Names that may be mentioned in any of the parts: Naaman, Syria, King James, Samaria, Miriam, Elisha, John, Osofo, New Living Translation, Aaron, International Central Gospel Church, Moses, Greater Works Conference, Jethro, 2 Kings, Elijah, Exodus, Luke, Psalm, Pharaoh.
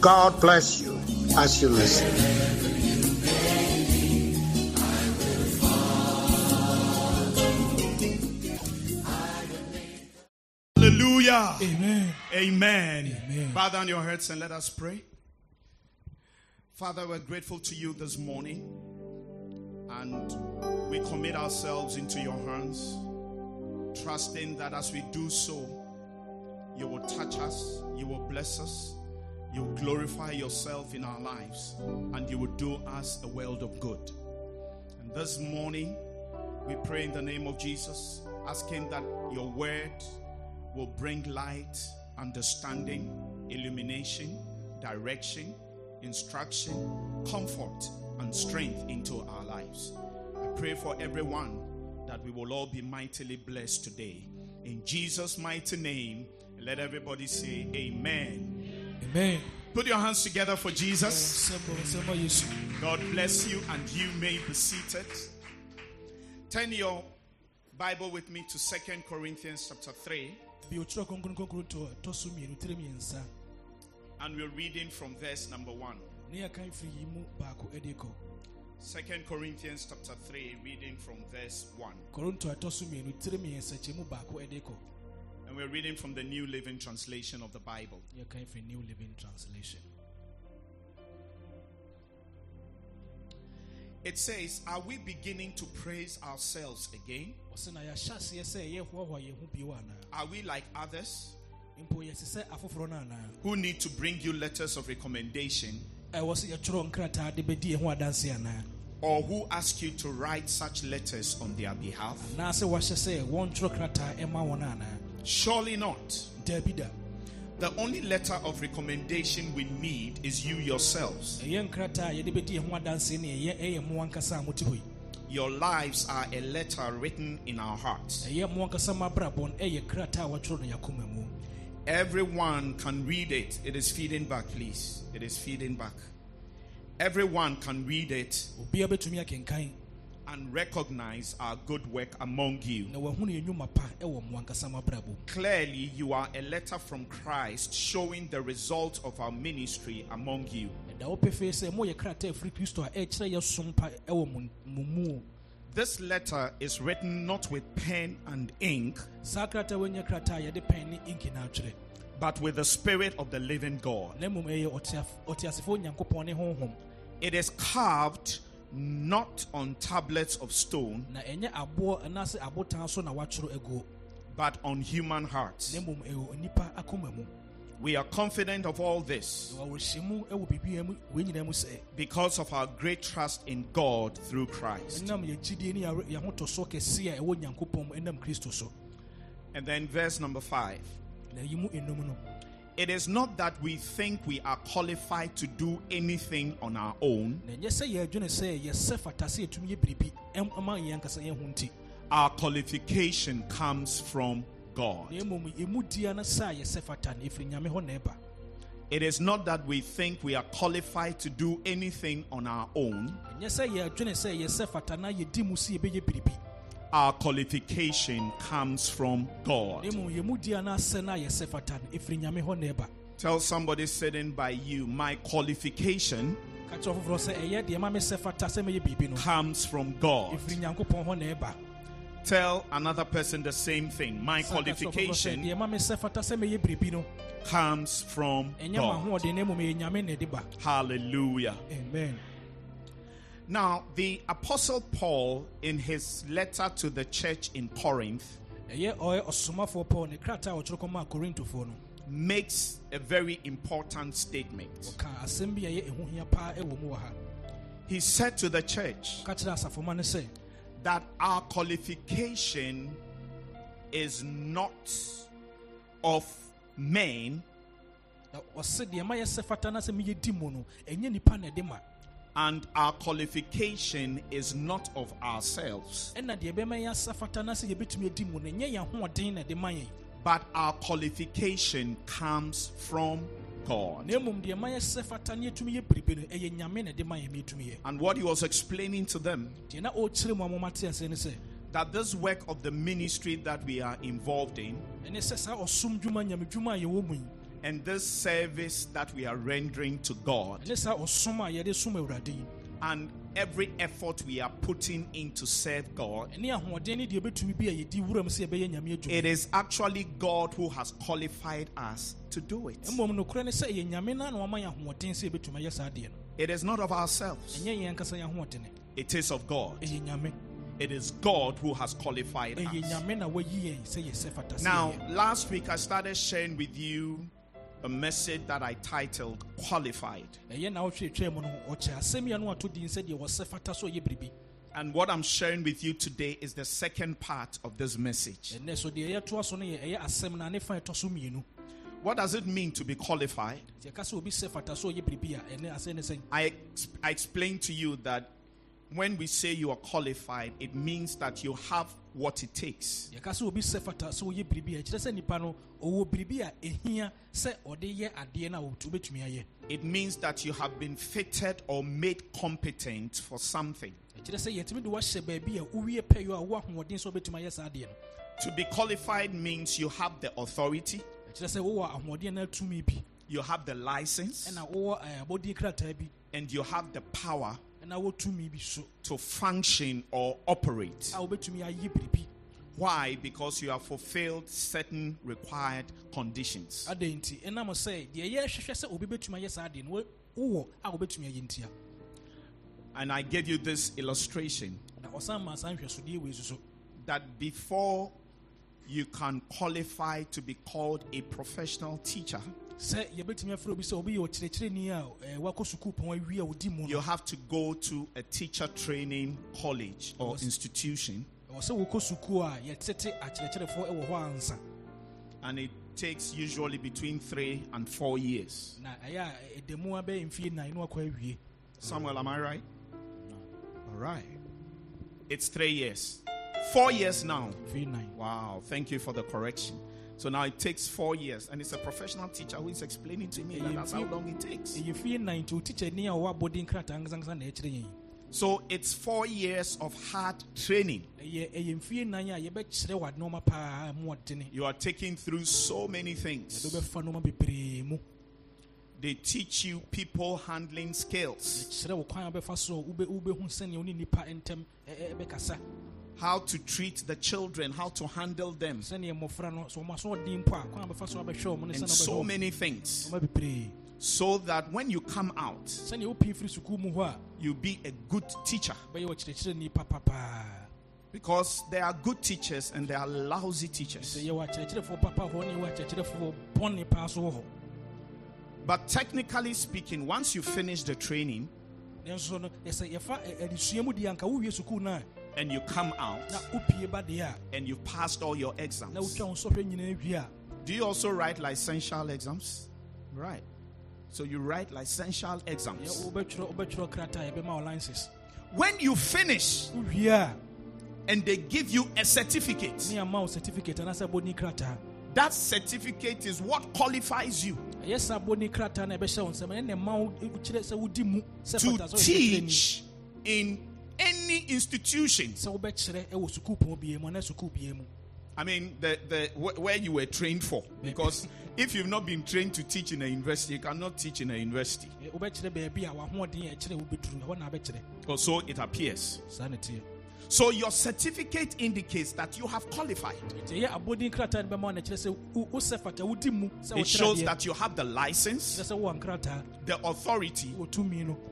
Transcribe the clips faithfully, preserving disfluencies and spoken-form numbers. God bless you as you listen. Hallelujah. Amen. Amen. Amen. Bow down your heads and let us pray. Father, we're grateful to you this morning, and we commit ourselves into your hands, trusting that as we do so, you will touch us, you will bless us, you will glorify yourself in our lives, and you will do us a world of good. And this morning, we pray in the name of Jesus, asking that your word will bring light, understanding, illumination, direction, instruction, comfort, and strength into our lives. I pray for everyone that we will all be mightily blessed today. In Jesus' mighty name, let everybody say amen. Amen. Put your hands together for Jesus. God bless you, and you may be seated. Turn your Bible with me to Second Corinthians chapter three. And we're reading from verse number one. Second Corinthians chapter three, reading from verse one. And we're reading from the New Living Translation of the Bible. You're coming from New Living Translation. It says, are we beginning to praise ourselves again? Are we like others who need to bring you letters of recommendation, or who ask you to write such letters on their behalf? Surely not. The only letter of recommendation we need is you yourselves. Your lives are a letter written in our hearts. Everyone can read it. It is feeding back, please. It is feeding back. Everyone can read it and recognize our good work among you. Clearly, you are a letter from Christ showing the result of our ministry among you. This letter is written not with pen and ink, but with the Spirit of the living God. It is carved not on tablets of stone, but on human hearts. We are confident of all this because of our great trust in God through Christ. And then verse number five. It is not that we think we are qualified to do anything on our own. Our qualification comes from God. It is not that we think we are qualified to do anything on our own. Our qualification comes from God. Tell somebody sitting by you, my qualification comes from God. Tell another person the same thing. My qualification comes from God. Hallelujah. Amen. Now, the Apostle Paul, in his letter to the church in Corinth, makes a very important statement. He said to the church that our qualification is not of men, And our qualification is not of ourselves, but our qualification comes from God. And what he was explaining to them, that this work of the ministry that we are involved in, and this service that we are rendering to God, and every effort we are putting in to serve God, it is actually God who has qualified us to do it. It is not of ourselves. It is of God. It is God who has qualified us. Now, last week I started sharing with you a message that I titled Qualified. And what I'm sharing with you today is the second part of this message. What does it mean to be qualified? I, I explained to you that when we say you are qualified, it means that you have what it takes. It means that you have been fitted or made competent for something. To be qualified means you have the authority, you have the license, and you have the power to function or operate. Why? Because you have fulfilled certain required conditions. And I gave you this illustration that before you can qualify to be called a professional teacher, you have to go to a teacher training college or institution, and it takes usually between three and four years. Samuel, am I right? All right. It's three years. Four years now. Wow, thank you for the correction. So now it takes four years, and it's a professional teacher who is explaining to me that that's how long it takes. So it's four years of hard training. You are taken through so many things. They teach you people handling skills, how to treat the children, how to handle them, and so many things, so that when you come out, you be a good teacher. Because there are good teachers and there are lousy teachers. But technically speaking, once you finish the training and you come out and you passed all your exams, do you also write licential exams? Right. So you write licential exams. When you finish and they give you a certificate, that certificate is what qualifies you to teach in any institution. I mean, the, the where you were trained for. Because if you've not been trained to teach in a university, you cannot teach in a university. Or so it appears. So your certificate indicates that you have qualified. It shows that you have the license, the authority,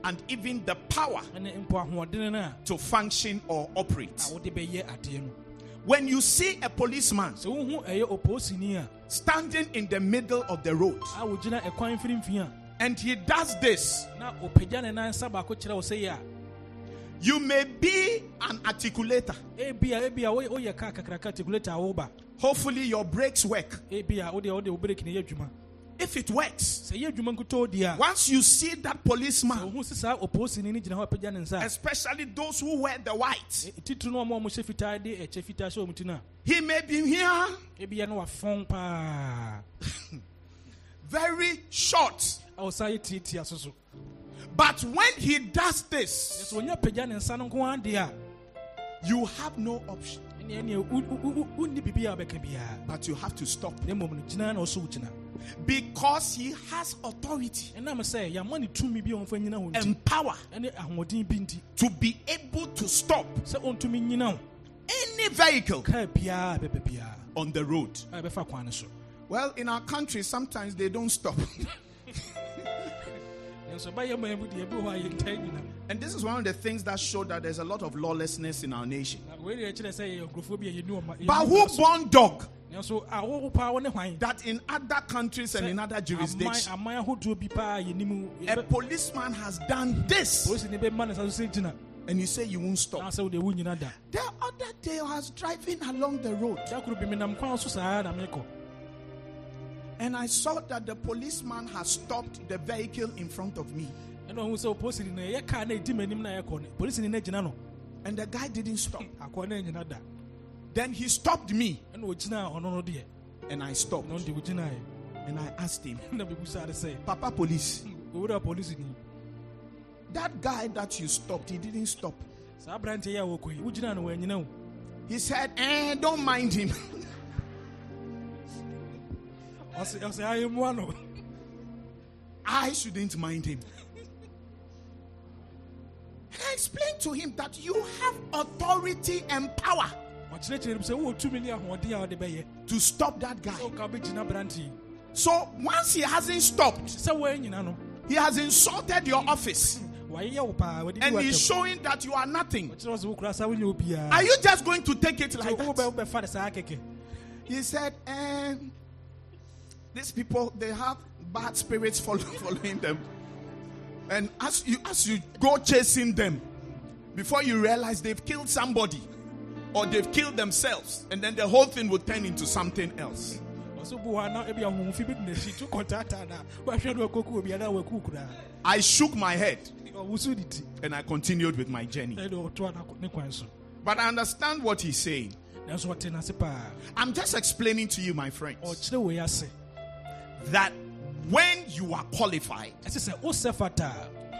and even the power to function or operate. When you see a policeman standing in the middle of the road and he does this, you may be an articulator. Hopefully your brakes work. If it works, once you see that policeman, especially those who wear the white, he may be here very short. But when he does this, you have no option. But you have to stop. Because he has authority and power to be able to stop any vehicle on the road. Well, in our country, sometimes they don't stop. And this is one of the things that show that there's a lot of lawlessness in our nation. But who born dog? That in other countries and in other jurisdictions, a policeman has done this, and you say you won't stop. The other day I was driving along the road, and I saw that the policeman has stopped the vehicle in front of me. And the guy didn't stop. Then he stopped me. And I stopped. And I asked him, Papa Police, that guy that you stopped, he didn't stop. He said, eh, don't mind him. I shouldn't mind him. And I explained to him that you have authority and power to stop that guy. So once he hasn't stopped, he has insulted your office. And he's showing that you are nothing. Are you just going to take it like that? He said, eh, these people, they have bad spirits following them. And as you as you go chasing them, before you realize they've killed somebody or they've killed themselves, and then the whole thing will turn into something else. I shook my head and I continued with my journey. But I understand what he's saying. I'm just explaining to you, my friends, that when you are qualified,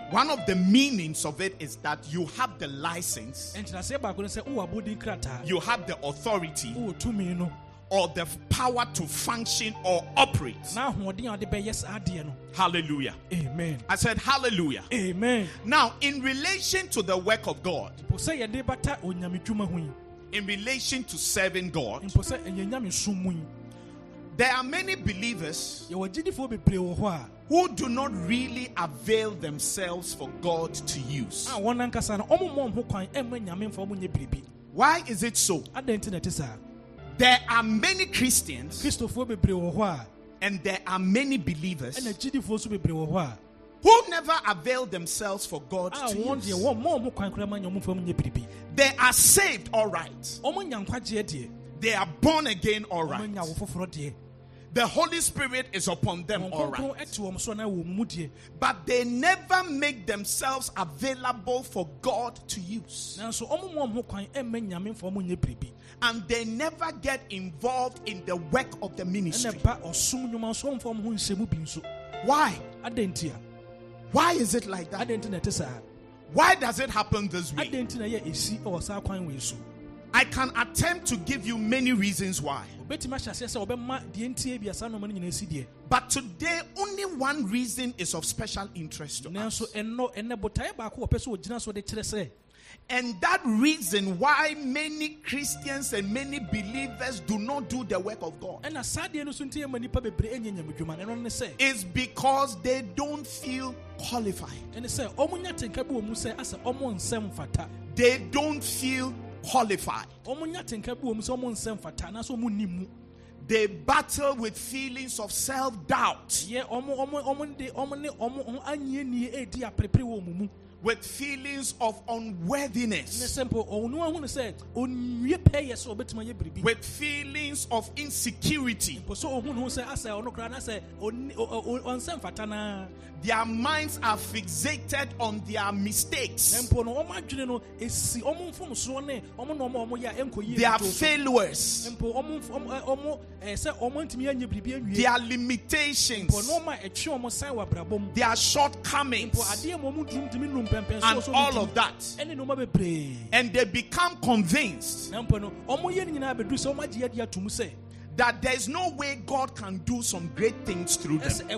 one of the meanings of it is that you have the license, you have the authority or the power to function or operate. Hallelujah. Amen. I said hallelujah. Amen. Now, in relation to the work of God, in relation to serving God, there are many believers who do not really avail themselves for God to use. Why is it so? There are many Christians and there are many believers who never avail themselves for God to use. They are saved, all right. They are born again, all right. The Holy Spirit is upon them, all right. But they never make themselves available for God to use. And they never get involved in the work of the ministry. Why? Why is it like that? Why does it happen this way? I can attempt to give you many reasons why. But today, only one reason is of special interest to us. And that reason why many Christians and many believers do not do the work of God is because they don't feel qualified. They don't feel qualified. They battle with feelings of self-doubt. with feelings of unworthiness, with feelings of insecurity. Their minds are fixated on their mistakes, their failures, their limitations, their shortcomings, and all of that. And they become convinced that there's no way God can do some great things through them.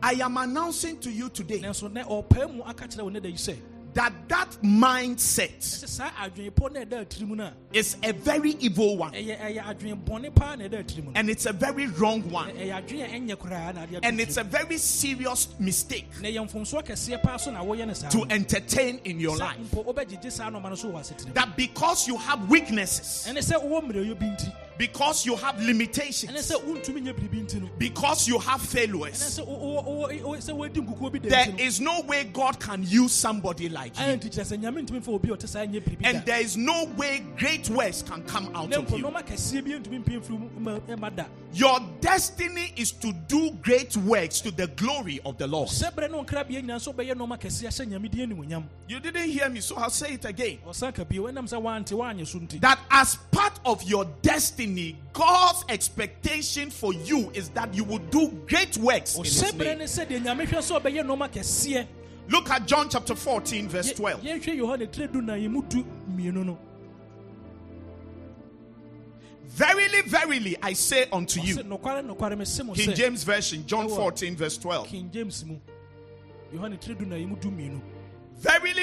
I am announcing to you today that that mindset is a very evil one. And it's a very wrong one. And it's a very serious mistake to entertain in your life. That because you have weaknesses, because you have limitations, because you have failures, there is no way God can use somebody like you. And there is no way great works can come out of you. Your destiny is to do great works to the glory of the Lord. You didn't hear me, so I'll say it again. That as part of your destiny, God's expectation for you is that you will do great works in His name. Look at John chapter fourteen, verse twelve. Verily, verily, I say unto you. King James Version, John fourteen, verse twelve. Verily,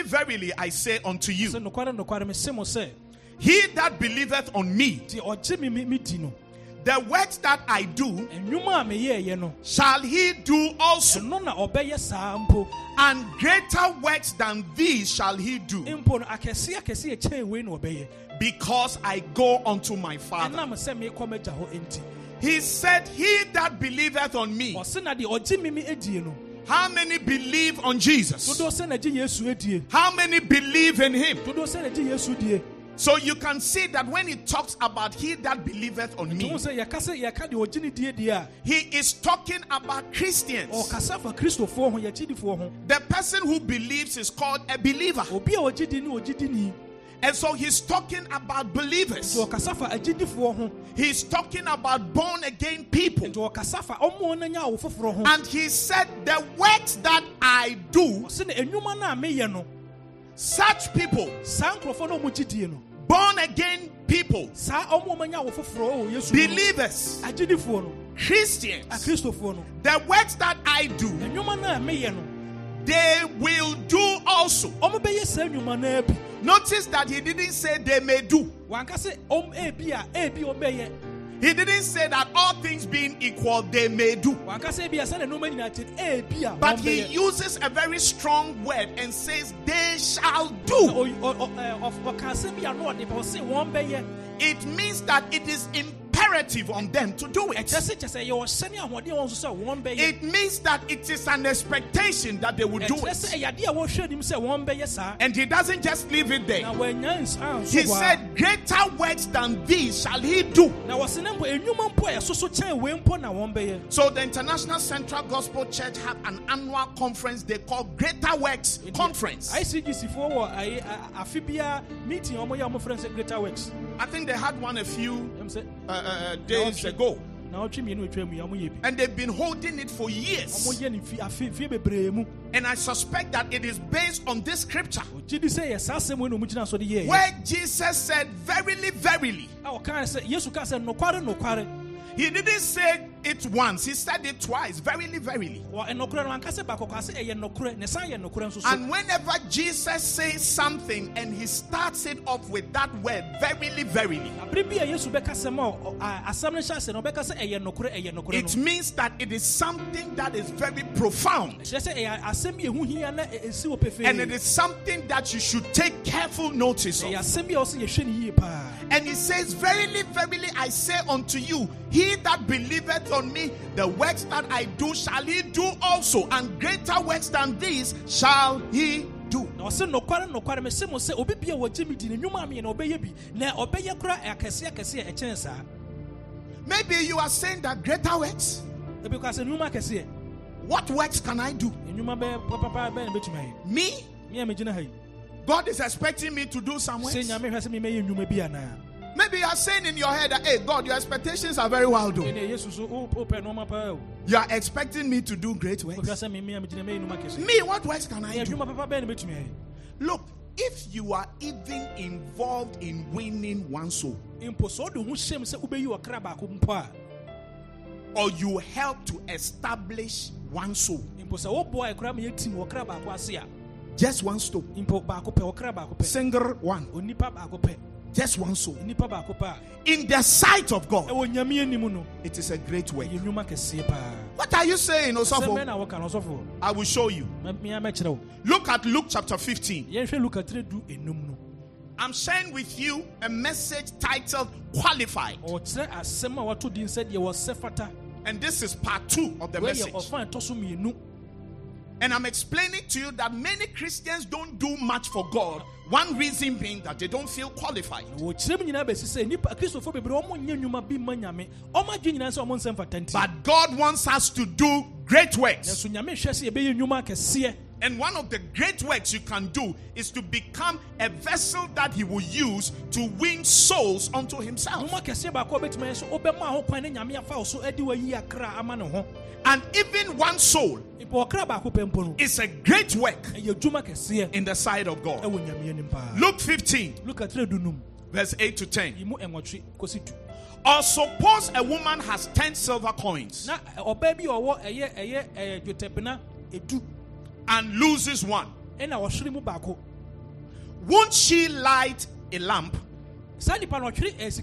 verily, I say unto you, he that believeth on me, the works that I do shall he do also, and greater works than these shall he do, because I go unto my Father. He said, he that believeth on me. How many believe on Jesus? How many believe in him? So you can see that when he talks about he that believeth on me, he is talking about Christians. The person who believes is called a believer. And so he's talking about believers. He's talking about born again people. And he said, the works that I do, such people, born again people, believers, Christians, the works that I do, they will do also. Notice that he didn't say they may do. He didn't say that all things being equal, they may do. But he uses a very strong word and says, they shall do. It means that it is imperative on them to do it. It means that it is an expectation that they will do it. And he doesn't just leave it there. He said, greater works than these shall he do. So the International Central Gospel Church have an annual conference they call Greater Works Conference. I think they had one a few uh, uh, days ago. And they've been holding it for years. And I suspect that it is based on this scripture where Jesus said, verily, verily. He didn't say it once. He said it twice. Verily, verily. And whenever Jesus says something and he starts it off with that word, verily, verily, it means that it is something that is very profound. And it is something that you should take careful notice of. And he says, verily, verily, I say unto you, He that believeth on me, the works that I do shall he do also, and greater works than these shall he do. Maybe you are saying that greater works. What works can I do? Me? God is expecting me to do some works. Maybe you are saying in your head that, hey, God, your expectations are very well done. You are expecting me to do great works. Me, what works can I do? Look, if you are even involved in winning one soul, or you help to establish one soul, just one soul, single one, just one soul, in the sight of God, it is a great way. What are you saying, Osofo? I will show you. Look at Luke chapter fifteen. I'm sharing with you a message titled Qualified. And this is part two of the message. And I'm explaining to you that many Christians don't do much for God. One reason being that they don't feel qualified. But God wants us to do great works. And one of the great works you can do is to become a vessel that he will use to win souls unto himself. And even one soul is a great work in the sight of God. Luke fifteen, verse eight to ten. Or suppose a woman has ten silver coins and loses one. Won't she light a lamp and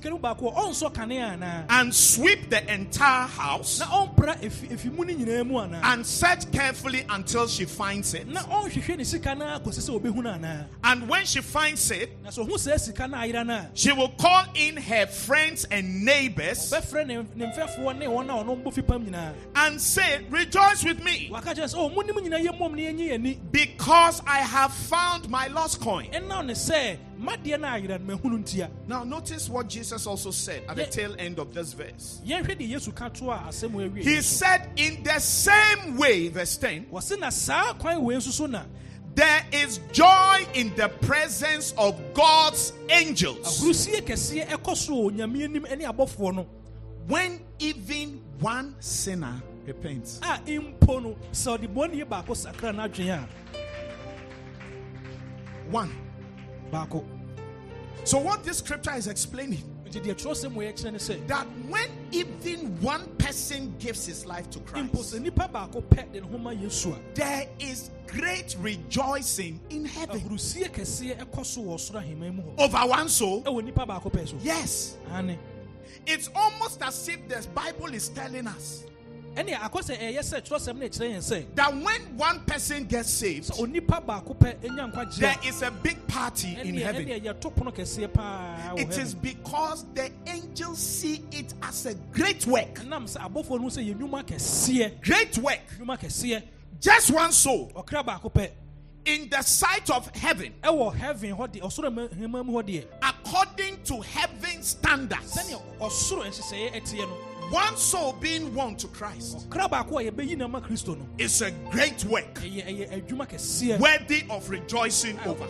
sweep the entire house and search carefully until she finds it? And when she finds it, she will call in her friends and neighbors and say, "Rejoice with me, because I have found my lost coin." Now notice what Jesus also said at the tail end of this verse. He said, in the same way, verse ten, there is joy in the presence of God's angels when even one sinner repents. One. So what this scripture is explaining, that when even one person gives his life to Christ, there is great rejoicing in heaven over one soul. Yes. It's almost as if the Bible is telling us that when one person gets saved, there is a big party in heaven. It is because the angels see it as a great work. Great work. Just one soul in the sight of heaven, according to heaven's standards. One soul being won to Christ is a great work worthy of rejoicing over.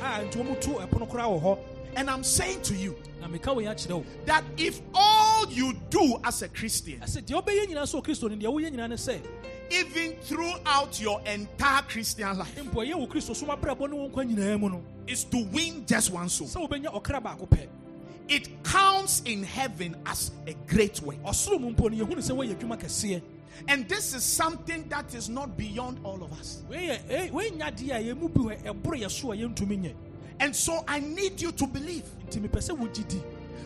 And I'm saying to you that if all you do as a Christian, even throughout your entire Christian life, is to win just one soul, it counts in heaven as a great way. And this is something that is not beyond all of us. And so I need you to believe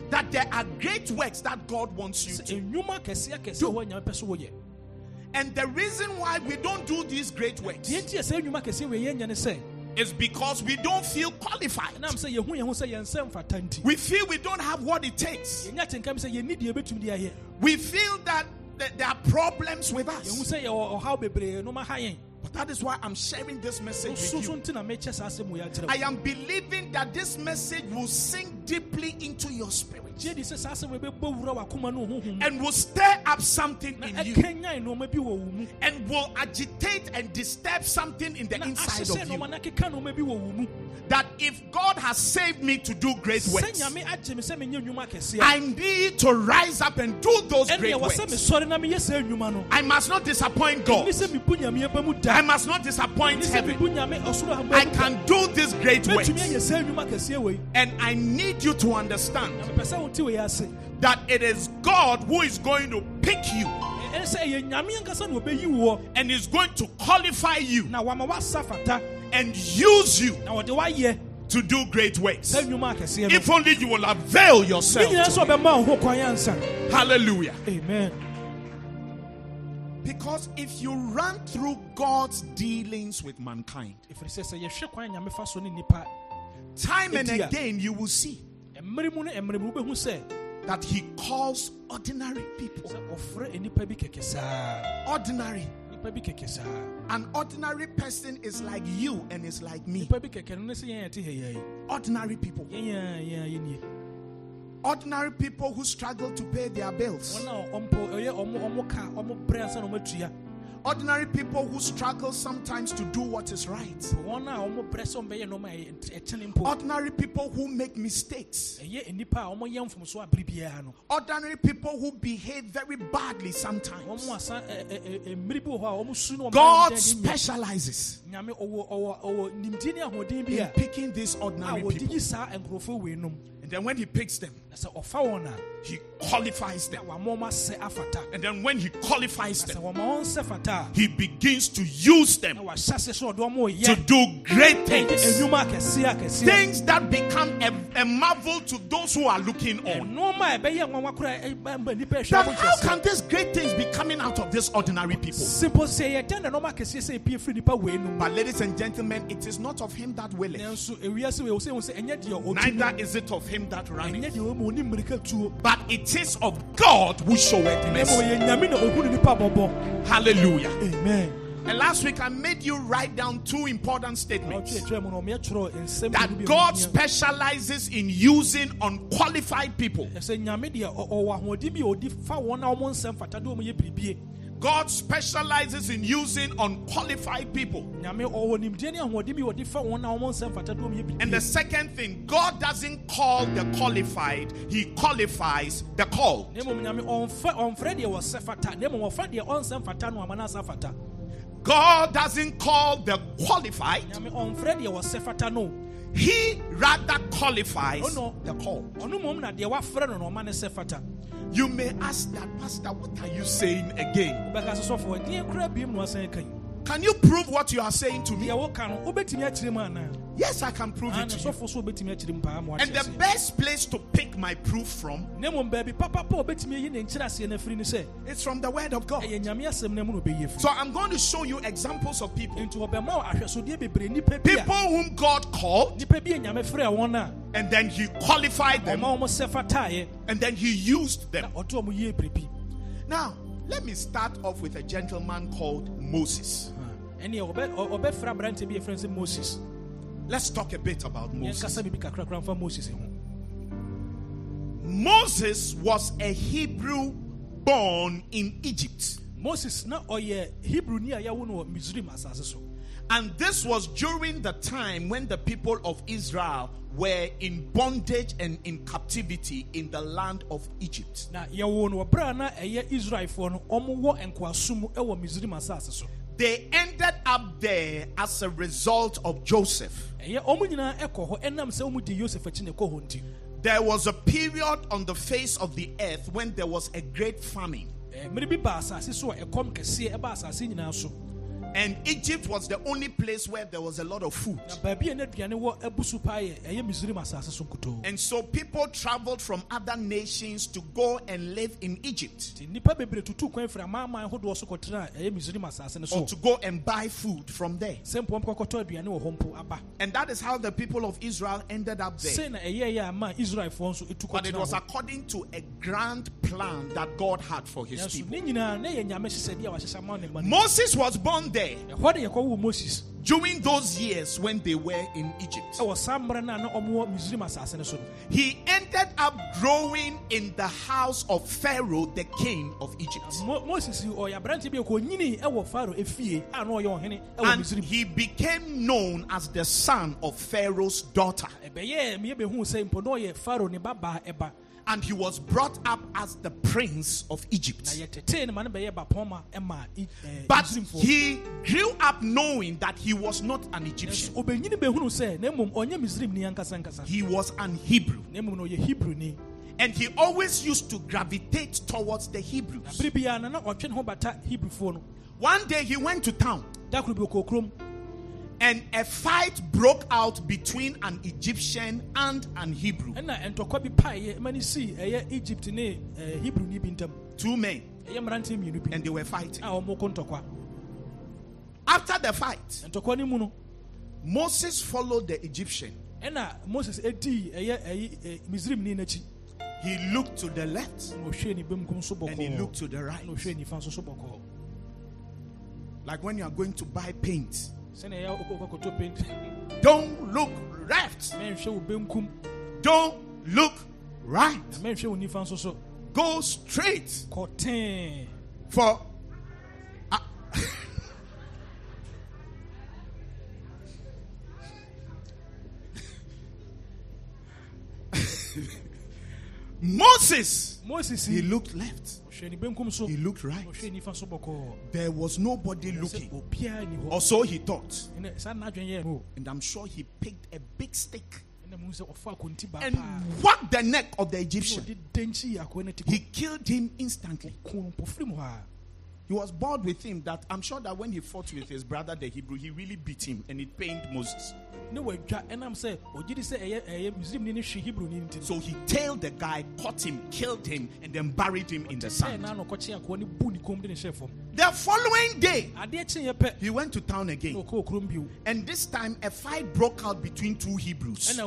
that there are great works that God wants you to do. And the reason why we don't do these great works It's because we don't feel qualified. We feel we don't have what it takes. We feel that there are problems with us. But that is why I'm sharing this message with you. I am believing that this message will sink deeply into your spirit and will stir up something in you and will agitate and disturb something in the inside of you. That if God has saved me to do great works, I need to rise up and do those great works. I must not disappoint God. I must not disappoint heaven. I can do these great works. And I need you to understand that it is God who is going to pick you and is going to qualify you and use you to do great works. If only you will avail yourself. Hallelujah. Amen. Because if you run through God's dealings with mankind, time and again you will see that he calls ordinary people. Ordinary. An ordinary person is like you and is like me. Ordinary people. Ordinary people who struggle to pay their bills. Ordinary people who struggle sometimes to do what is right. Ordinary people who make mistakes. Ordinary people who behave very badly sometimes. God specializes in picking these ordinary people. And then when he picks them, he qualifies them. And then when he qualifies them, he begins to use them to do great things. Things that become a, a marvel to those who are looking on. That how can these great things be coming out of these ordinary people? But ladies and gentlemen, it is not of him that willeth. Neither is it of him that runneth, but it is of God who showeth mercy. Hallelujah. Amen. And last week I made you write down two important statements. That God specializes in using unqualified people. God specializes in using unqualified people. And the second thing, God doesn't call the qualified, he qualifies the called. God doesn't call the qualified, he rather qualifies the called. You may ask that, Pastor, what are you saying again? Can you prove what you are saying to me? Yes, I can prove it to you. And the best place to pick my proof from is from the Word of God. So I'm going to show you examples of people. People whom God called, and then he qualified them, and then he used them. Now, let me start off with a gentleman called Moses. Let's talk a bit about Moses. Moses was a Hebrew born in Egypt. Moses na oye Hebrew ni ayawo no Misraim asaseso. And this was during the time when the people of Israel were in bondage and in captivity in the land of Egypt. Na yawo no bra na eye Israel for no omwo enkwasum e wo Misraim asaseso. They ended up there as a result of Joseph. There was a period on the face of the earth when there was a great famine. And Egypt was the only place where there was a lot of food. And so people traveled from other nations to go and live in Egypt. Or to go and buy food from there. And that is how the people of Israel ended up there. But it was according to a grand plan that God had for his people. Moses was born there. During those years when they were in Egypt, he ended up growing in the house of Pharaoh, the king of Egypt. And he became known as the son of Pharaoh's daughter. And he was brought up as the prince of Egypt. But he grew up knowing that he was not an Egyptian. He was an Hebrew. And he always used to gravitate towards the Hebrews. One day he went to town. And a fight broke out between an Egyptian and an Hebrew. Two men. And they were fighting. After the fight, Moses followed the Egyptian. He looked to the left. And he looked to the right. Like when you are going to buy paint. Don't look left. Don't look right. Go straight. For uh, Moses, Moses, he looked left. He looked right. There was nobody looking. Or so he thought. And I'm sure he picked a big stick and whacked the neck of the Egyptian. He killed him instantly. He was bored with him that I'm sure that when he fought with his brother, the Hebrew, he really beat him and it pained Moses. So he tailed the guy, caught him, killed him, and then buried him in the sand. The following day, he went to town again. And this time, a fight broke out between two Hebrews.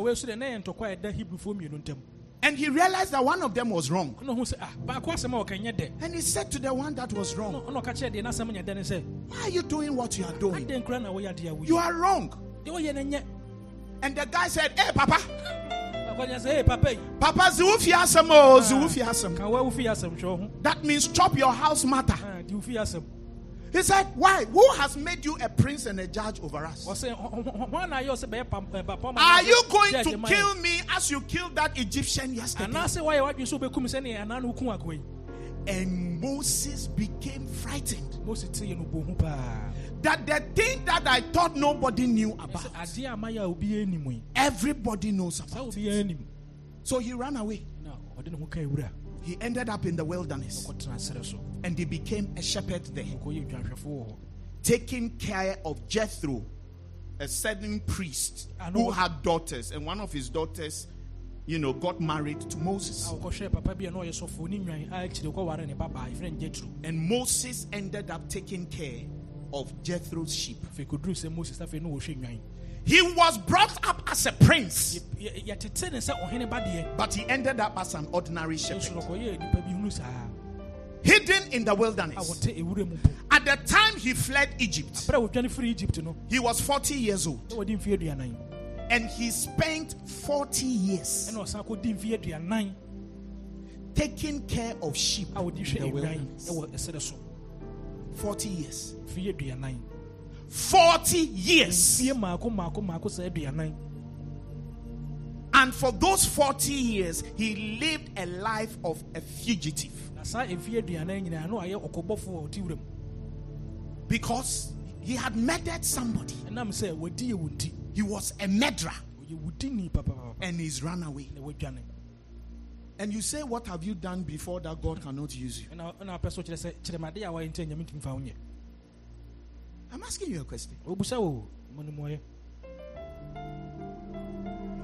And he realized that one of them was wrong. And he said to the one that was wrong, "Why are you doing what you are doing? You are wrong." And the guy said, "Hey, Papa. Papa, that means chop your house matter." He said, "Why? Who has made you a prince and a judge over us? Are you going to kill me as you killed that Egyptian yesterday?" And Moses became frightened that the thing that I thought nobody knew about, everybody knows about it. So he ran away. He ended up in the wilderness. And he became a shepherd there, taking care of Jethro, a certain priest who had daughters. And one of his daughters, you know, got married to Moses. And Moses ended up taking care of Jethro's sheep. He was brought up as a prince, but he ended up as an ordinary shepherd, hidden in the wilderness. At the time he fled Egypt, he was forty years old. And he spent forty years taking care of sheep in the wilderness. forty years. forty years. And for those forty years, he lived a life of a fugitive. Because he had murdered somebody. He was a murderer. And he's run away. And you say, what have you done before that God cannot use you? I'm asking you a question.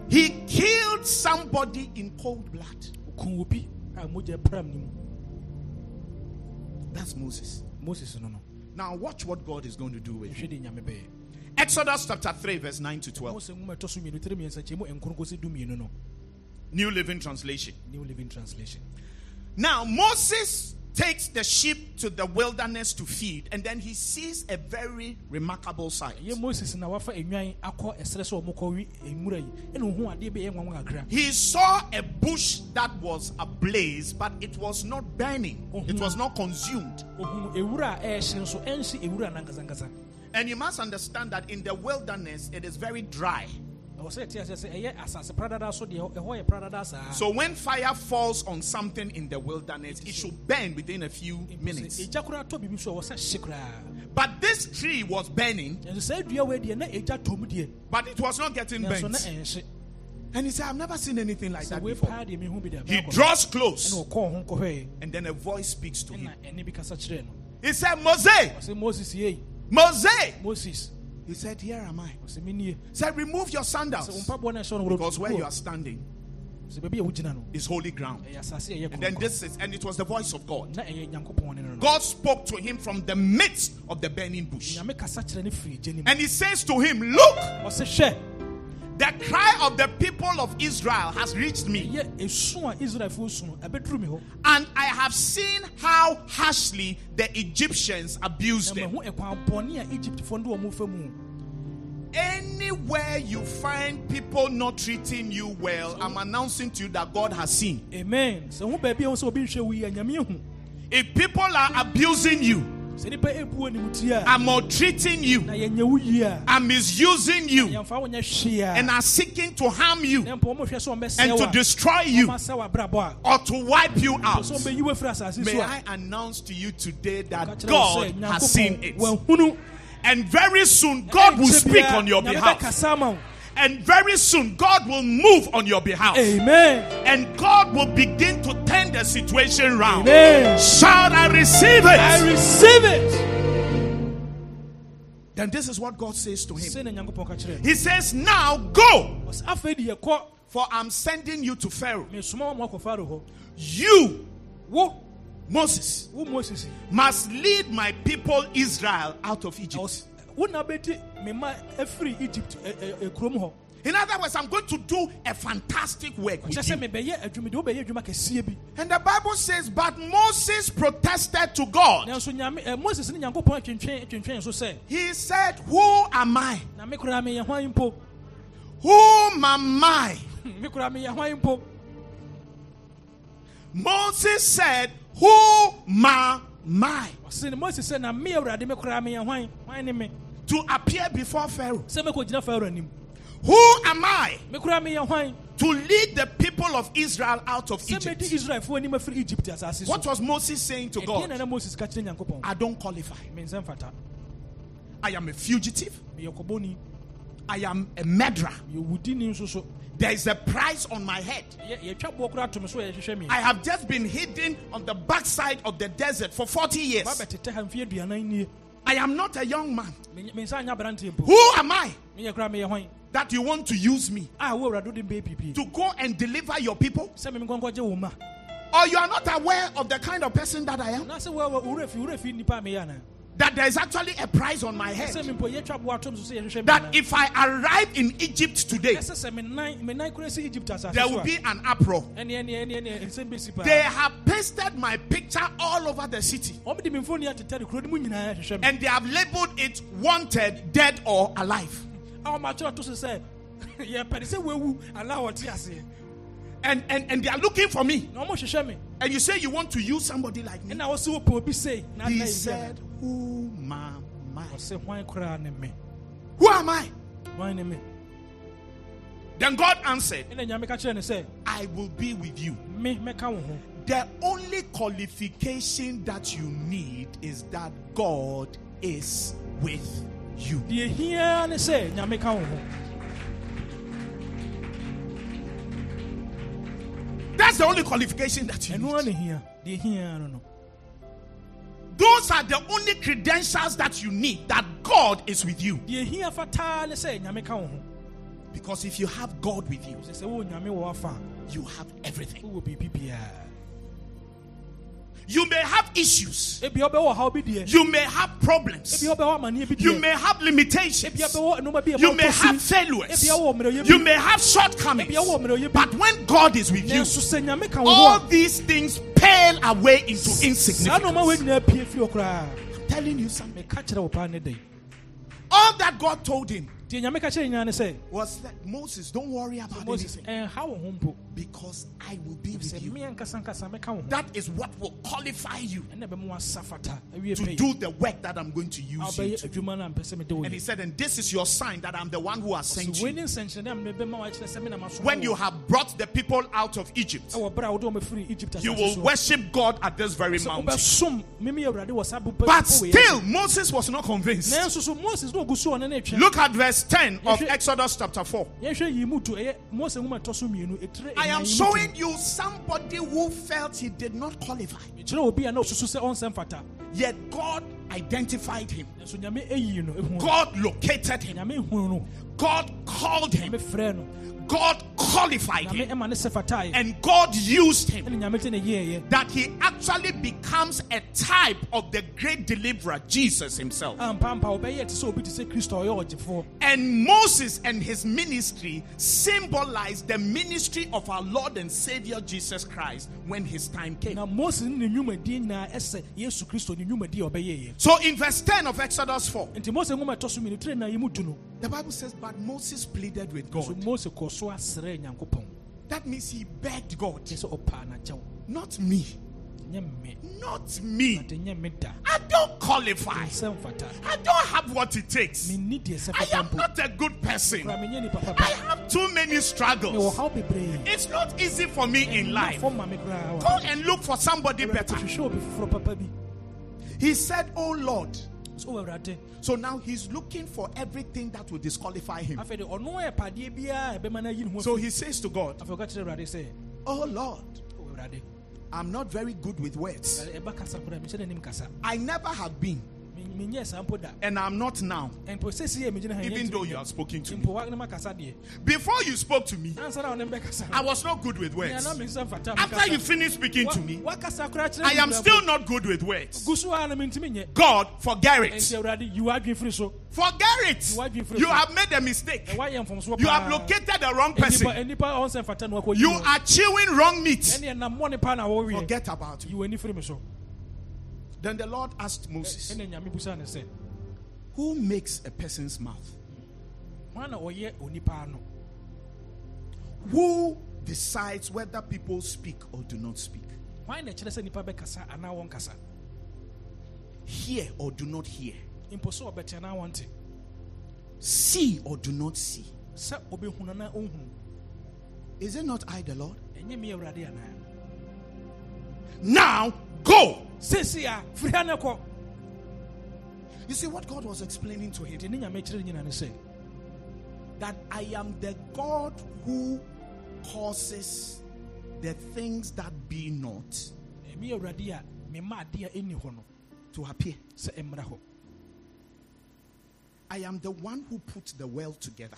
He killed somebody in cold blood. That's Moses. Moses, no, no. Now watch what God is going to do with you. Exodus chapter three, verse nine to twelve. New Living Translation. New Living Translation. Now Moses takes the sheep to the wilderness to feed, and then he sees a very remarkable sight. He saw a bush that was ablaze, but it was not burning. It was not consumed. And you must understand that in the wilderness, it is very dry. So when fire falls on something in the wilderness, it should burn within a few minutes. But this tree was burning, but it was not getting burnt. And he said, I've never seen anything like that before. He draws close, and then a voice speaks to him. He said, Moses, Moses, he said, here am I. He said, remove your sandals, because where you are standing is holy ground. And then this is, and it was the voice of God. God spoke to him from the midst of the burning bush. And he says to him, look, the cry of the people of Israel has reached me, and I have seen how harshly the Egyptians abused them. Anywhere you find people not treating you well, I'm announcing to you that God has seen. Amen. If people are abusing you, are maltreating you, are misusing you, and are seeking to harm you and to destroy you or to wipe you out, may I announce to you today that God has seen it. And very soon God will speak on your behalf. And very soon God will move on your behalf. Amen. And God will begin to turn the situation round. Amen. Shall I receive it? I receive it. Then this is what God says to him. He says, now go, for I'm sending you to Pharaoh. You, Moses, must lead my people Israel out of Egypt. In other words, I'm going to do a fantastic work with you. And the Bible says, but Moses protested to God. He said, who am I? Whom am I? Moses said, who am I? To appear before Pharaoh. Who am I? To lead the people of Israel out of Egypt. What was Moses saying to God? I don't qualify. I am a fugitive. I am a murderer. There is a price on my head. I have just been hidden on the backside of the desert for forty years. I am not a young man. Who am I that you want to use me to go and deliver your people? Or you are not aware of the kind of person that I am? That there is actually a price on my head. That if I arrive in Egypt today, there will be an uproar. They have pasted my picture all over the city. And they have labeled it wanted, dead or alive. And, and, and they are looking for me. And you say you want to use somebody like me. He said, who am I? Who am I? Then God answered, I will be with you. The only qualification that you need is that God is with you. That's the only qualification that you need. Those are the only credentials that you need, that God is with you. Because if you have God with you, you have everything. You may have issues. You may have problems. You may have limitations. You may have failures. You may have shortcomings. But when God is with you, all these things pale away into insignificance. I'm telling you something. All that God told him was that Moses, don't worry about Moses, anything, because I will be with you. That is what will qualify you to do the work that I'm going to use you to. And he said, and this is your sign that I'm the one who has sent you. When you have brought the people out of Egypt, you will worship God at this very mountain. But still, Moses was not convinced. Look at verse ten of Exodus chapter four. I am showing you somebody who felt he did not qualify. Yet God identified him. God located him. God called him. God qualified him. And God used him. That he actually becomes a type of the great deliverer, Jesus himself. And Moses and his ministry symbolize the ministry of our Lord and Savior Jesus Christ when his time came. So in verse ten of Exodus four, the Bible says, but Moses pleaded with God. That means he begged God. Not me. Not me. I don't qualify. I don't have what it takes. I am not a good person. I have too many struggles. It's not easy for me in life. Go and look for somebody better. He said, oh Lord. So now he's looking for everything that will disqualify him. So he says to God, oh Lord, I'm not very good with words. I never have been. And I'm not now. Even though you have spoken to me. Before you spoke to me, I was not good with words. After you finished speaking to me, I am still not good with words. God, forget it. Forget it. You have made a mistake. You have located the wrong person. You are chewing wrong meat. Forget about it. Then the Lord asked Moses, who makes a person's mouth? Who decides whether people speak or do not speak? Hear or do not hear? See or do not see? Is it not I, the Lord? Now go. You see what God was explaining to him? That I am the God who causes the things that be not to appear. I am the one who puts the world together.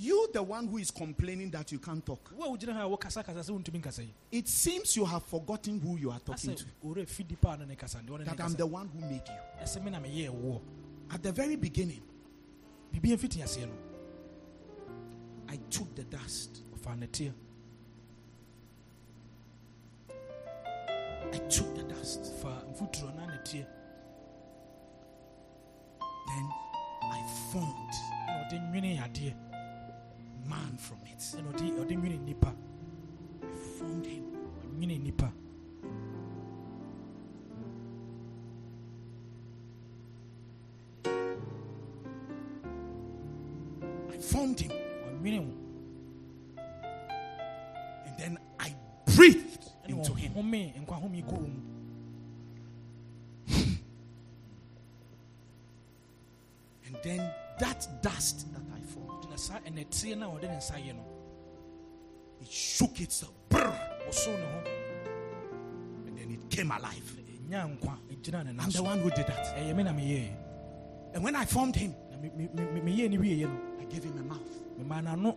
You, the one who is complaining that you can't talk. It seems you have forgotten who you are talking to. That I'm the one who made you. At the very beginning, I took the dust. I took the dust. Then I formed man from it. I found him. I found him. And then I breathed into him. And then that dust that I formed, it shook itself. And then it came alive. I'm the one who did that. And when I formed him, I gave him a mouth.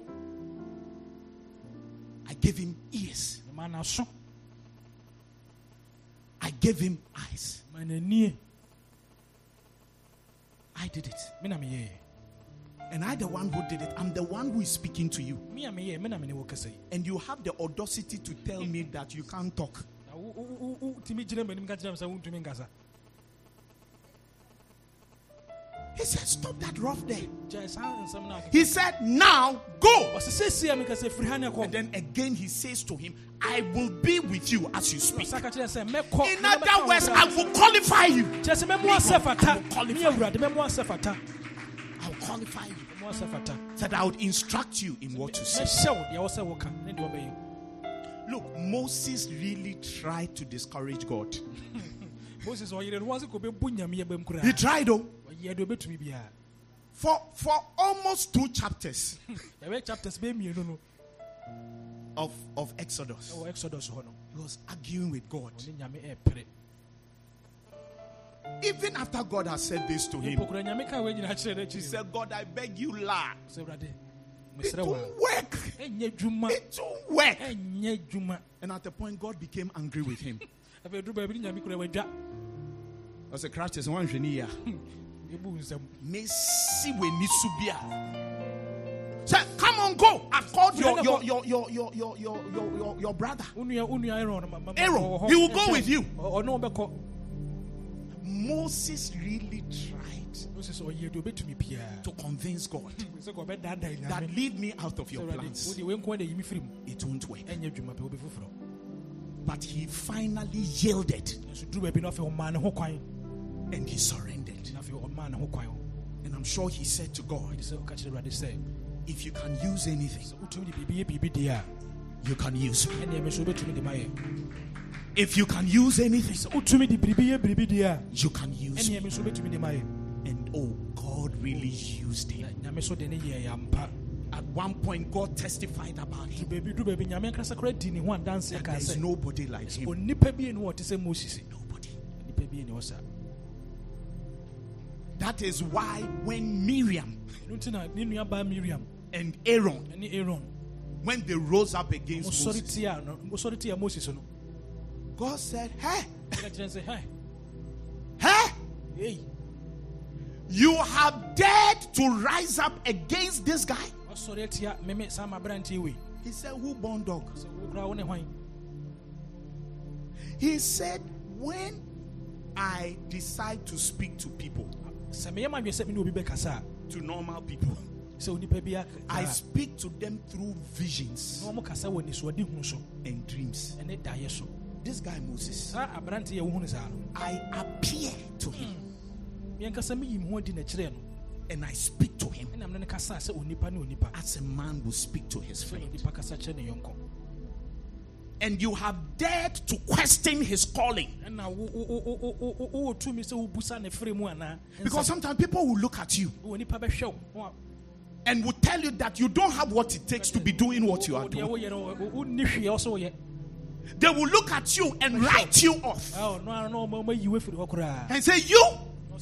I gave him ears. I gave him eyes. I did it. And I the one who did it. I'm the one who is speaking to you. And you have the audacity to tell me that you can't talk. He said, stop that rough there. He said, now go. And then again he says to him, I will be with you as you speak. In other words, I will qualify you. I will qualify you. That I would instruct you in what to say. Look, Moses really tried to discourage God. He tried though. For for almost two chapters of of Exodus, he was arguing with God. Even after God has said this to him, he said, God, I beg you, lie. It won't work. It won't work. And at the point, God became angry with him. As a crash is one engineer. Say, come on, go. I called your your your your your your your your brother. Aaron, he will go with you. Moses really tried to convince God that lead me out of your plans. It won't work. But he finally yielded. And he surrendered. And I'm sure he said to God, if you can use anything, you can use me. If you can use anything, you can use me. And oh, God really used him. At one point, God testified about him. That there is nobody like him. Nobody. That is why when Miriam and Aaron, when they rose up against Moses, God said, hey, hey, you have dared to rise up against this guy. He said, who born dog? He said, when I decide to speak to people, to normal people, I speak to them through visions and dreams. This guy Moses, I appear to him and I speak to him as a man will speak to his friend. And you have dared to question his calling. Because sometimes people will look at you and will tell you that you don't have what it takes to be doing what you are doing. They will look at you and write you off. And say, you,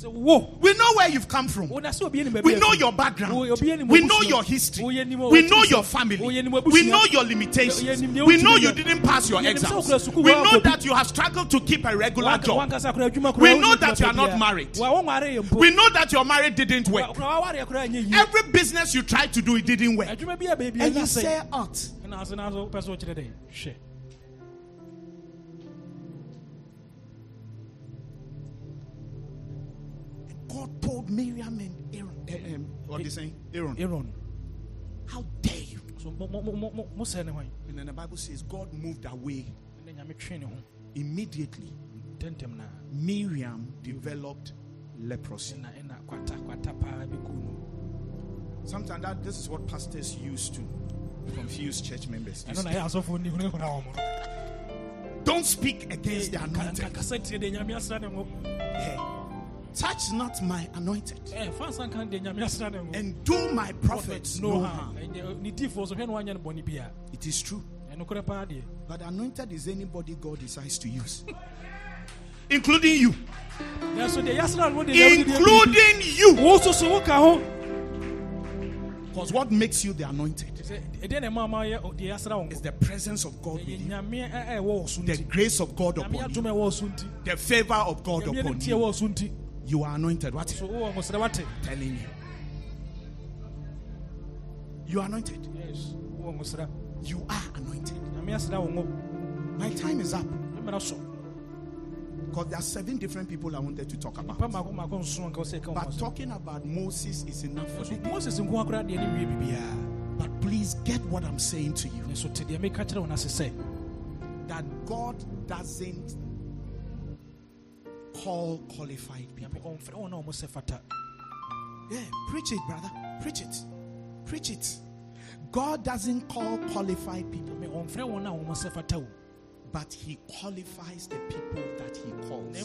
we know where you've come from. We know your background. We know your history. We know your family. We know your limitations. We know you didn't pass your exams. We know that you have struggled to keep a regular job. We know that you are not married. We know that your marriage didn't work. Every business you tried to do, it didn't work. And you say, out. God told Miriam and Aaron, uh, um, what are they saying? Aaron. Aaron. How dare you? And then the Bible says God moved away. Immediately, Miriam developed leprosy. Sometimes that, this is what pastors use to confuse church members. Don't speak against the anointing. Hey. Touch not my anointed, and do my prophets no harm. It is true. But anointed is anybody God decides to use. including you. Including you. Because what makes you the anointed is the presence of God with you, the grace of God upon you, the favor of God upon you. You are anointed. What? Telling you. You are anointed. Yes. You are anointed. My time is up. Because there are seven different people I wanted to talk about. But talking about Moses is enough for me. Yeah. But please get what I'm saying to you. That God doesn't call qualified people. Yeah, preach it, brother. Preach it. Preach it. God doesn't call qualified people. But he qualifies the people that he calls.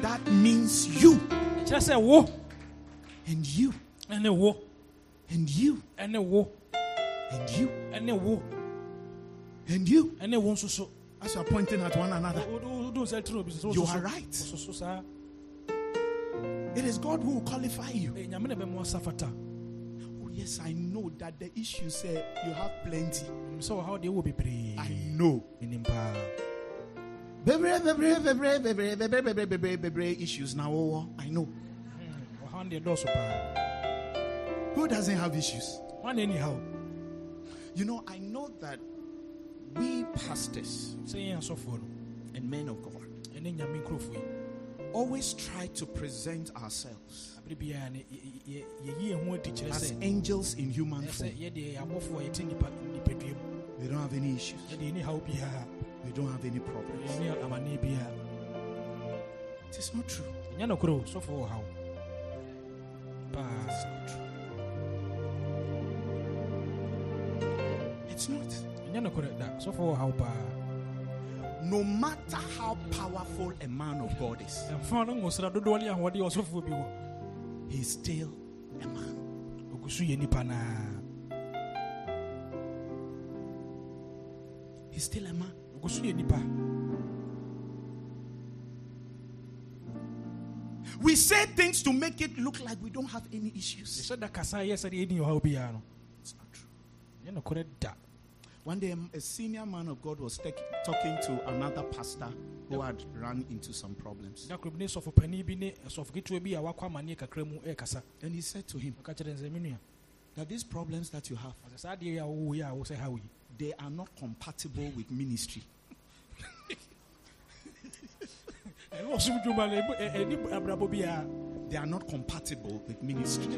That means you. And you. And you. And you. And you. And you. And you. And you. And you. As you are pointing at one another. You are right. It is God who will qualify you. Oh yes, I know that the issue said you have plenty. So how they will be praying. I know. Issues now. I know. Who doesn't have issues? One anyhow. You know, I know that we pastors and men of God always try to present ourselves as angels in human form. We don't have any issues. We don't have any problems. It is not true. It is not true. It's not. No matter how powerful a man of God is, he's still a man. He's still a man. We say things to make it look like we don't have any issues. It's not true. One day, a senior man of God was take, talking to another pastor who had run into some problems. And he said to him that these problems that you have, they are not compatible with ministry. They are not compatible with ministry.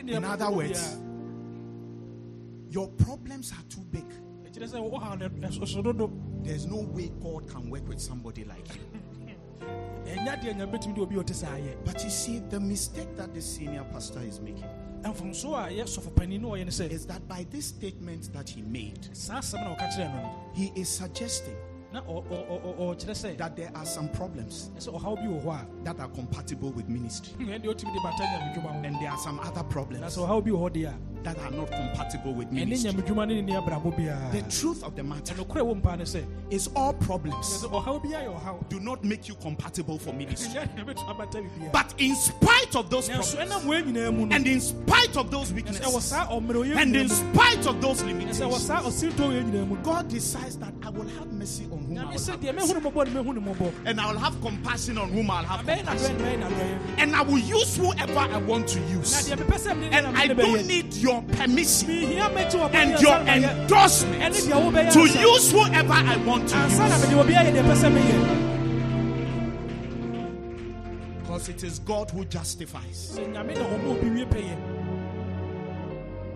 In other words, your problems are too big. There's no way God can work with somebody like you. But you see, the mistake that the senior pastor is making is that by this statement that he made, he is suggesting that there are some problems that are compatible with ministry. And there are some other problems that are not compatible with ministry. The truth of the matter is all problems do not make you compatible for ministry. But in spite of those problems, and in spite of those weaknesses, and in spite of those limitations, God decides that I will have mercy on whom I will have mercy. And I will have compassion on whom I will have compassion. And I will use whoever I want to use. And I don't need your permission and your endorsement to use whoever I want to use. Because it is God who justifies.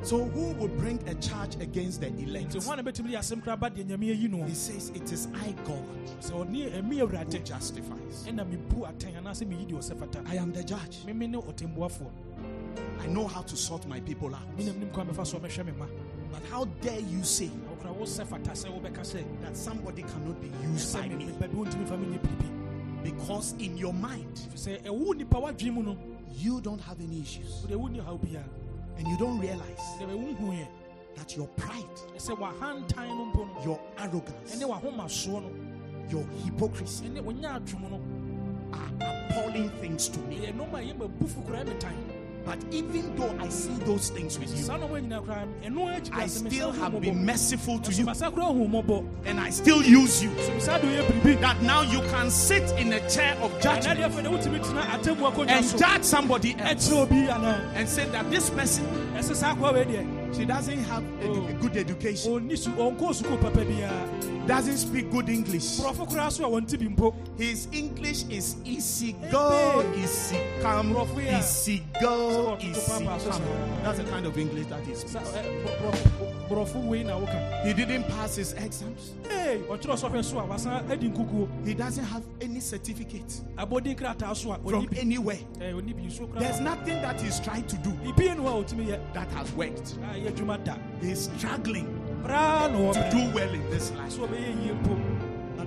So who will bring a charge against the elect? He says it is I, God, who justifies. I am the judge. I know how to sort my people out. But how dare you say that somebody cannot be used by me? Because in your mind, you don't have any issues. And you don't realize that your pride, your arrogance, your hypocrisy are appalling things to me. But even though I see those things with you, I still have been merciful to you. And I still use you. That now you can sit in a chair of judgment and judge somebody else and say that this person, she doesn't have a good education, doesn't speak good English. His English is easy go, easy come, easy go, easy come. That's the kind of English that he speaks. He didn't pass his exams. He doesn't have any certificate from anywhere. There's nothing that he's trying to do that has worked. He's struggling to do well in this life. But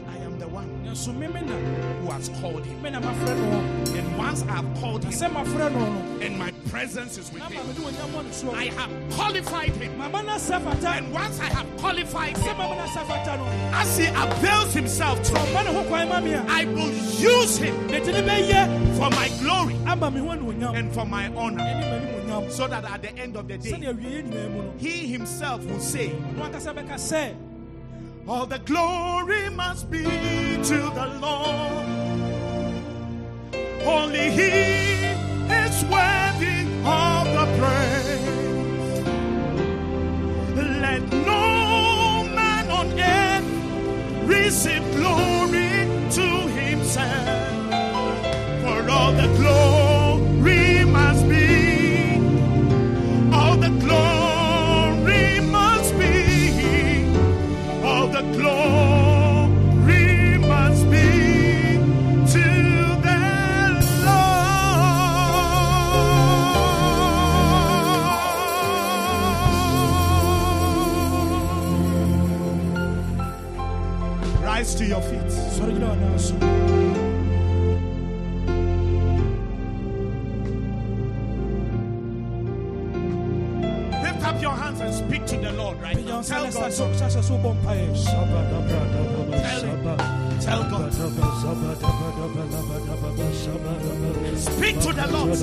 I am the one who has called him. And once I have called him, and my presence is with him, I have qualified him. And once I have qualified him, as he avails himself to me, I will use him for my glory and for my honor. So that at the end of the day, he himself will say, all the glory must be to the Lord. Only he is worthy of the praise. Let no man on earth receive glory to himself. For all the glory must be. All the glory must be, all the glory must be to the Lord. Rise to your feet. Sorry, no, no, sorry. Your hands and speak to the Lord right now. Tell God so. Tell God. Speak to the Lord.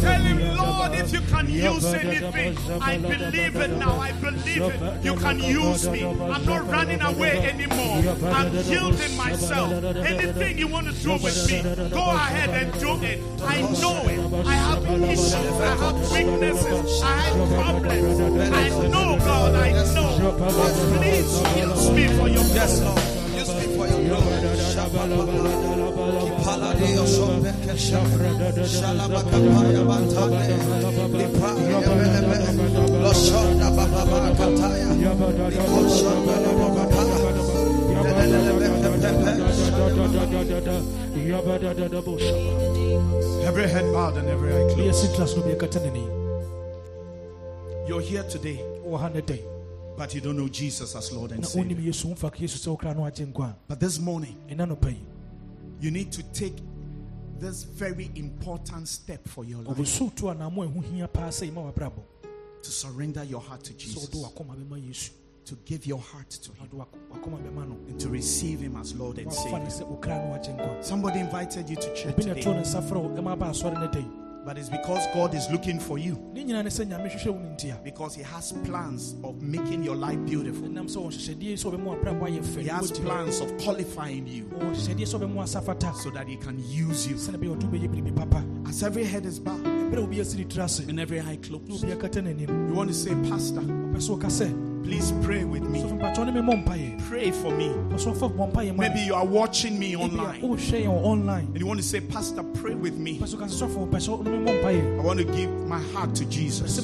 Tell him, Lord, if you can use anything, I believe it now. I believe it. You can use me. I'm not running away anymore. I'm yielding myself. Anything you want to do with me, go ahead and do it. I know it. I have issues. I have weaknesses. I have problems. I know, God. I know. But please use me for your best, Lord. Use me for your glory. Every head bowed and every eye closed. You're here today, but you don't know Jesus as Lord and Savior. But this morning, you need to take this very important step for your life, to surrender your heart to Jesus, to give your heart to him, and to receive him as Lord and Savior. Somebody invited you to church today, but it's because God is looking for you. Because he has plans of making your life beautiful. He has plans of qualifying you so that he can use you. As every head is bowed and every eye closed, you want to say, Pastor, please pray with me. Pray for me. Maybe you are watching me online and you want to say, Pastor, pray with me. I want to give my heart to Jesus.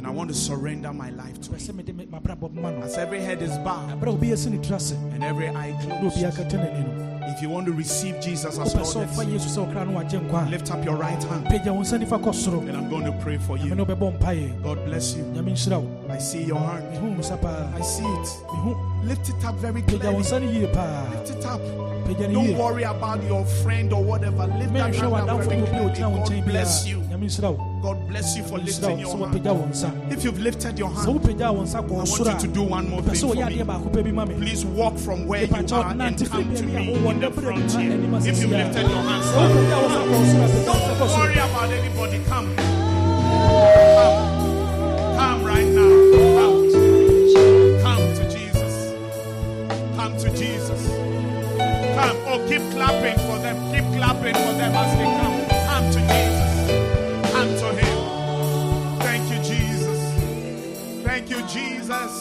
And I want to surrender my life to Him. As every head is bowed and every eye closed, if you want to receive Jesus as Lord and Savior, lift up your right hand, and I'm going to pray for you. God bless you. I see your hand. I see it. Lift it up very clearly. Lift it up. Don't worry about your friend or whatever. Lift that hand up very clearly. God bless you. God bless you for lifting your hand. If you've lifted your hand, I want you to do one more thing for me. Please walk from where you are and come to me in the front here. If you've lifted your hand, stand. Don't worry about anybody. Come. Come. Come right now. Come. Come to Jesus. Come to Jesus. Come. Oh, keep clapping for them. Keep clapping for them as they come. Come to Jesus. Come to Him. Thank you, Jesus. Thank you, Jesus.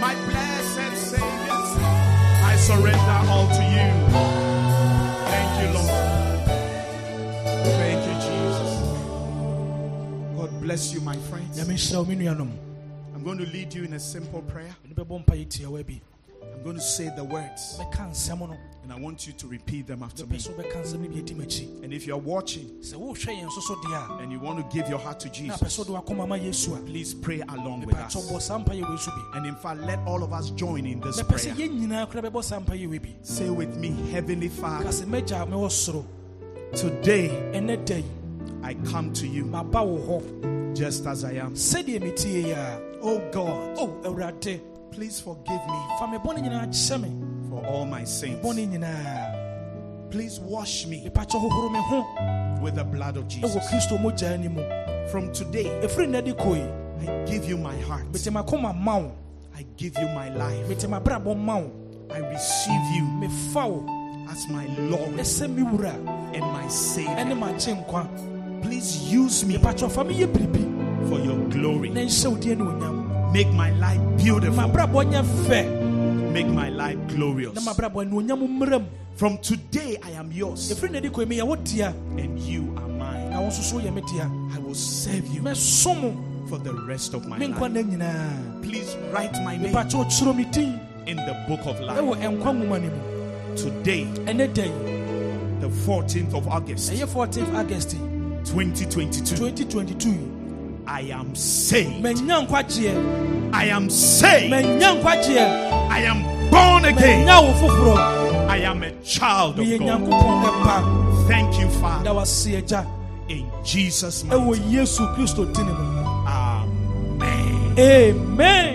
My blessed Savior. I surrender all to you. Thank you, Lord. Thank you, Jesus. God bless you, my friends. I'm going to lead you in a simple prayer. I'm going to say the words, and I want you to repeat them after me. And if you're watching and you want to give your heart to Jesus, please pray along with us. And in fact, let all of us join in this prayer. Say with me, Heavenly Father, today I come to you just as I am. Oh God, oh, please forgive me for all my sins. Please wash me with the blood of Jesus. From today, I give you my heart. I give you my life. I receive you as my Lord and my Savior. Please use me for your glory. Make my life beautiful. Make my life glorious. From today I am yours, and you are mine. I will serve you for the rest of my life. Please write my name in the book of life. Today, the fourteenth of August, twenty twenty-two. I am saved. I am saved. I am born again. I am a child of God. Thank you, Father. In Jesus' name. Amen. Amen.